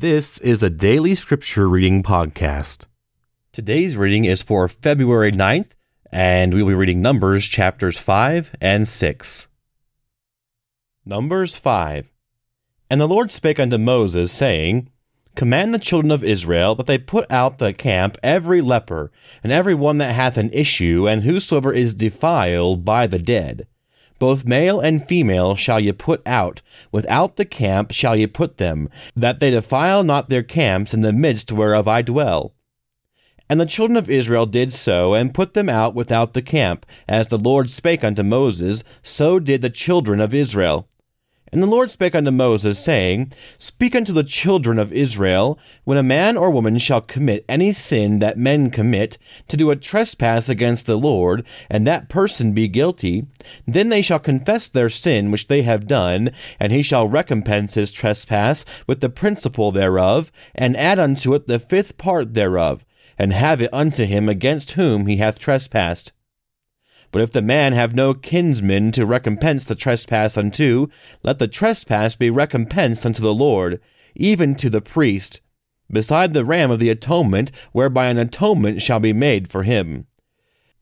This is a daily scripture reading podcast. Today's reading is for February 9th, and we'll be reading Numbers chapters 5 and 6. Numbers 5. And the Lord spake unto Moses, saying, Command the children of Israel that they put out the camp every leper, and every one that hath an issue, and whosoever is defiled by the dead. Both male and female shall ye put out, without the camp shall ye put them, that they defile not their camps in the midst whereof I dwell. And the children of Israel did so, and put them out without the camp, as the Lord spake unto Moses, so did the children of Israel. And the Lord spake unto Moses, saying, Speak unto the children of Israel, when a man or woman shall commit any sin that men commit, to do a trespass against the Lord, and that person be guilty, then they shall confess their sin which they have done, and he shall recompense his trespass with the principal thereof, and add unto it the fifth part thereof, and have it unto him against whom he hath trespassed. But if the man have no kinsman to recompense the trespass unto, let the trespass be recompensed unto the Lord, even to the priest, beside the ram of the atonement, whereby an atonement shall be made for him.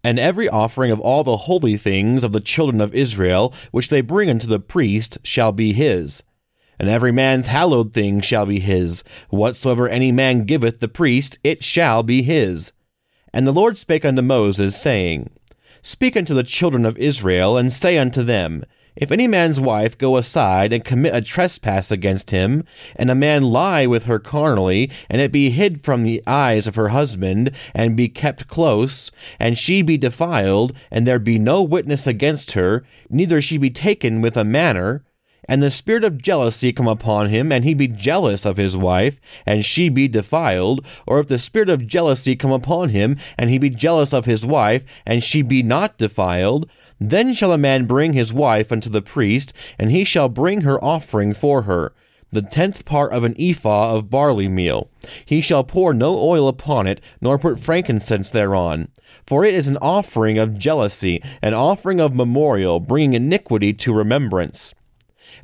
And every offering of all the holy things of the children of Israel, which they bring unto the priest, shall be his. And every man's hallowed thing shall be his. Whatsoever any man giveth the priest, it shall be his. And the Lord spake unto Moses, saying, Speak unto the children of Israel, and say unto them, If any man's wife go aside and commit a trespass against him, and a man lie with her carnally, and it be hid from the eyes of her husband, and be kept close, and she be defiled, and there be no witness against her, neither she be taken with a manner, and the spirit of jealousy come upon him, and he be jealous of his wife, and she be defiled, or if the spirit of jealousy come upon him, and he be jealous of his wife, and she be not defiled, then shall a man bring his wife unto the priest, and he shall bring her offering for her, the 10th part of an ephah of barley meal. He shall pour no oil upon it, nor put frankincense thereon. For it is an offering of jealousy, an offering of memorial, bringing iniquity to remembrance.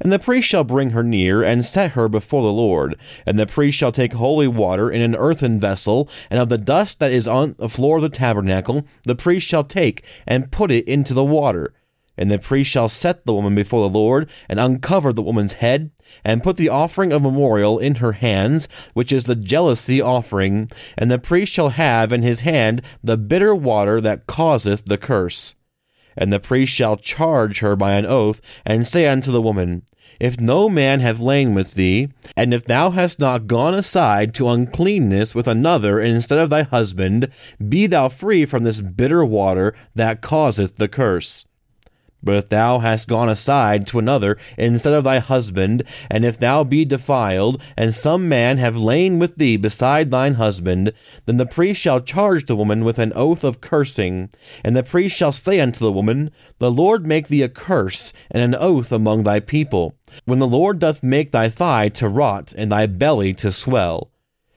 And the priest shall bring her near, and set her before the Lord. And the priest shall take holy water in an earthen vessel, and of the dust that is on the floor of the tabernacle, the priest shall take, and put it into the water. And the priest shall set the woman before the Lord, and uncover the woman's head, and put the offering of memorial in her hands, which is the jealousy offering. And the priest shall have in his hand the bitter water that causeth the curse. And the priest shall charge her by an oath, and say unto the woman, If no man have lain with thee, and if thou hast not gone aside to uncleanness with another instead of thy husband, be thou free from this bitter water that causeth the curse. But if thou hast gone aside to another instead of thy husband, and if thou be defiled, and some man have lain with thee beside thine husband, then the priest shall charge the woman with an oath of cursing. And the priest shall say unto the woman, The Lord make thee a curse and an oath among thy people, when the Lord doth make thy thigh to rot and thy belly to swell.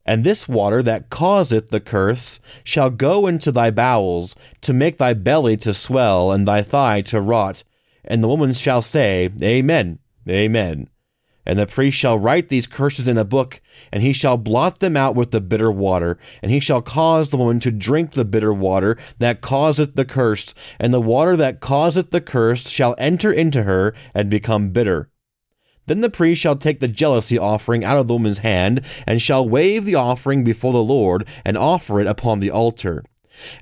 And this water that causeth the curse shall go into thy bowels, to make thy belly to swell, and thy thigh to rot. And the woman shall say, Amen, amen. And the priest shall write these curses in a book, and he shall blot them out with the bitter water, and he shall cause the woman to drink the bitter water that causeth the curse, and the water that causeth the curse shall enter into her, and become bitter. Then the priest shall take the jealousy offering out of the woman's hand, and shall wave the offering before the Lord, and offer it upon the altar.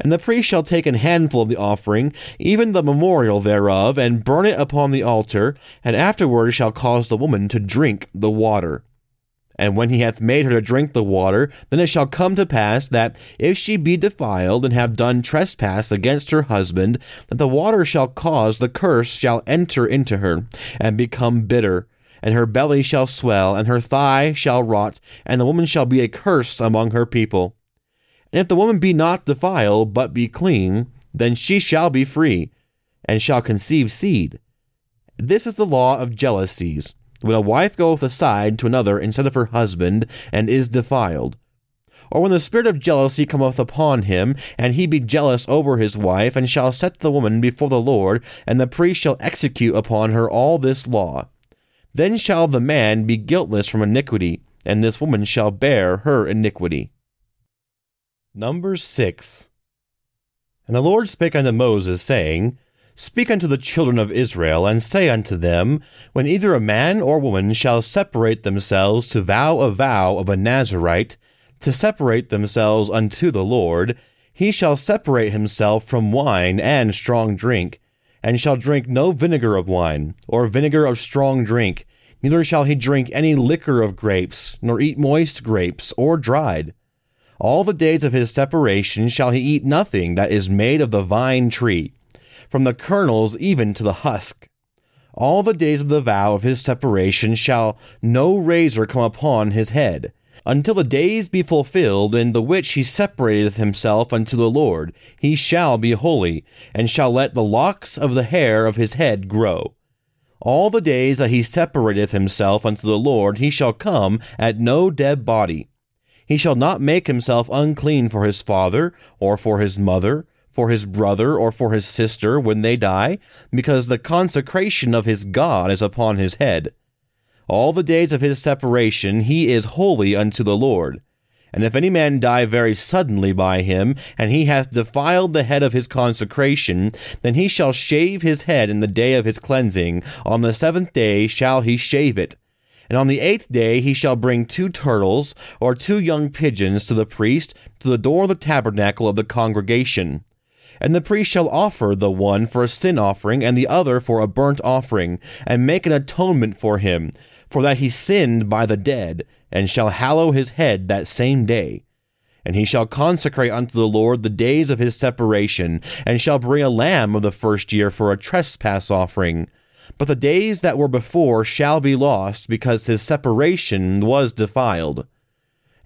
And the priest shall take an handful of the offering, even the memorial thereof, and burn it upon the altar, and afterward shall cause the woman to drink the water. And when he hath made her to drink the water, then it shall come to pass that, if she be defiled, and have done trespass against her husband, that the water shall cause the curse shall enter into her, and become bitter. And her belly shall swell, and her thigh shall rot, and the woman shall be a curse among her people. And if the woman be not defiled, but be clean, then she shall be free, and shall conceive seed. This is the law of jealousies, when a wife goeth aside to another instead of her husband, and is defiled. Or when the spirit of jealousy cometh upon him, and he be jealous over his wife, and shall set the woman before the Lord, and the priest shall execute upon her all this law. Then shall the man be guiltless from iniquity, and this woman shall bear her iniquity. Numbers 6. And the Lord spake unto Moses, saying, Speak unto the children of Israel, and say unto them, When either a man or woman shall separate themselves to vow a vow of a Nazirite, to separate themselves unto the Lord, he shall separate himself from wine and strong drink, and shall drink no vinegar of wine, or vinegar of strong drink, neither shall he drink any liquor of grapes, nor eat moist grapes, or dried. All the days of his separation shall he eat nothing that is made of the vine tree, from the kernels even to the husk. All the days of the vow of his separation shall no razor come upon his head, until the days be fulfilled in the which he separateth himself unto the Lord. He shall be holy, and shall let the locks of the hair of his head grow. All the days that he separateth himself unto the Lord, he shall come at no dead body. He shall not make himself unclean for his father, or for his mother, for his brother, or for his sister, when they die, because the consecration of his God is upon his head. All the days of his separation he is holy unto the Lord. And if any man die very suddenly by him, and he hath defiled the head of his consecration, then he shall shave his head in the day of his cleansing. On the seventh day shall he shave it. And on the eighth day he shall bring 2 turtles, or 2 young pigeons, to the priest, to the door of the tabernacle of the congregation. And the priest shall offer the one for a sin offering, and the other for a burnt offering, and make an atonement for him, for that he sinned by the dead, and shall hallow his head that same day. And he shall consecrate unto the Lord the days of his separation, and shall bring a lamb of the first year for a trespass offering. But the days that were before shall be lost, because his separation was defiled.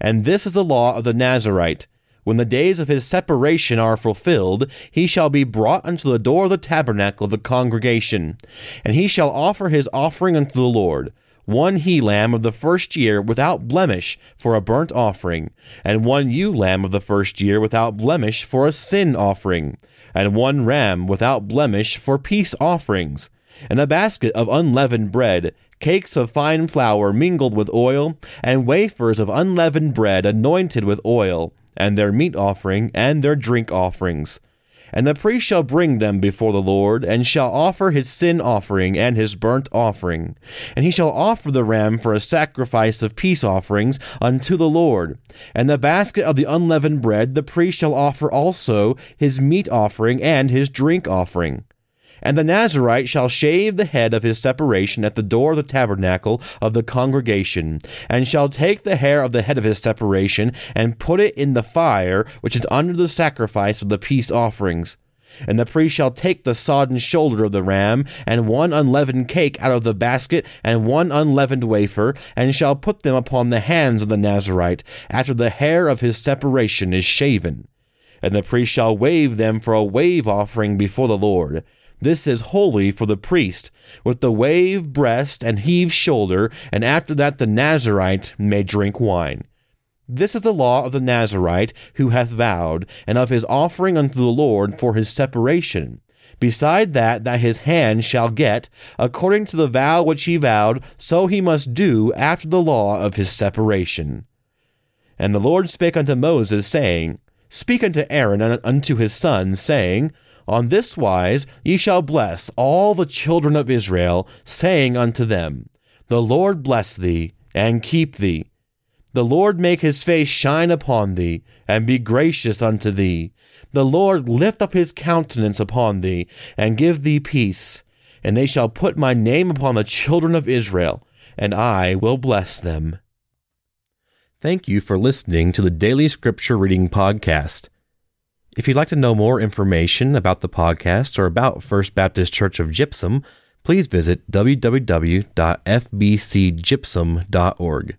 And this is the law of the Nazirite. When the days of his separation are fulfilled, he shall be brought unto the door of the tabernacle of the congregation, and he shall offer his offering unto the Lord, 1 he-lamb of the first year without blemish for a burnt offering, and 1 ewe-lamb of the first year without blemish for a sin offering, and 1 ram without blemish for peace offerings, and a basket of unleavened bread, cakes of fine flour mingled with oil, and wafers of unleavened bread anointed with oil, and their meat offering, and their drink offerings. And the priest shall bring them before the Lord, and shall offer his sin offering and his burnt offering. And he shall offer the ram for a sacrifice of peace offerings unto the Lord. And the basket of the unleavened bread the priest shall offer also his meat offering and his drink offering. And the Nazirite shall shave the head of his separation at the door of the tabernacle of the congregation, and shall take the hair of the head of his separation, and put it in the fire which is under the sacrifice of the peace offerings. And the priest shall take the sodden shoulder of the ram, and 1 unleavened cake out of the basket, and 1 unleavened wafer, and shall put them upon the hands of the Nazirite, after the hair of his separation is shaven. And the priest shall wave them for a wave offering before the Lord. This is holy for the priest, with the wave breast and heave shoulder, and after that the Nazirite may drink wine. This is the law of the Nazirite who hath vowed, and of his offering unto the Lord for his separation, beside that his hand shall get, according to the vow which he vowed, so he must do after the law of his separation. And the Lord spake unto Moses, saying, Speak unto Aaron and unto his sons, saying, On this wise ye shall bless all the children of Israel, saying unto them, The Lord bless thee, and keep thee. The Lord make his face shine upon thee, and be gracious unto thee. The Lord lift up his countenance upon thee, and give thee peace. And they shall put my name upon the children of Israel, and I will bless them. Thank you for listening to the Daily Scripture Reading Podcast. If you'd like to know more information about the podcast or about First Baptist Church of Gypsum, please visit www.fbcgypsum.org.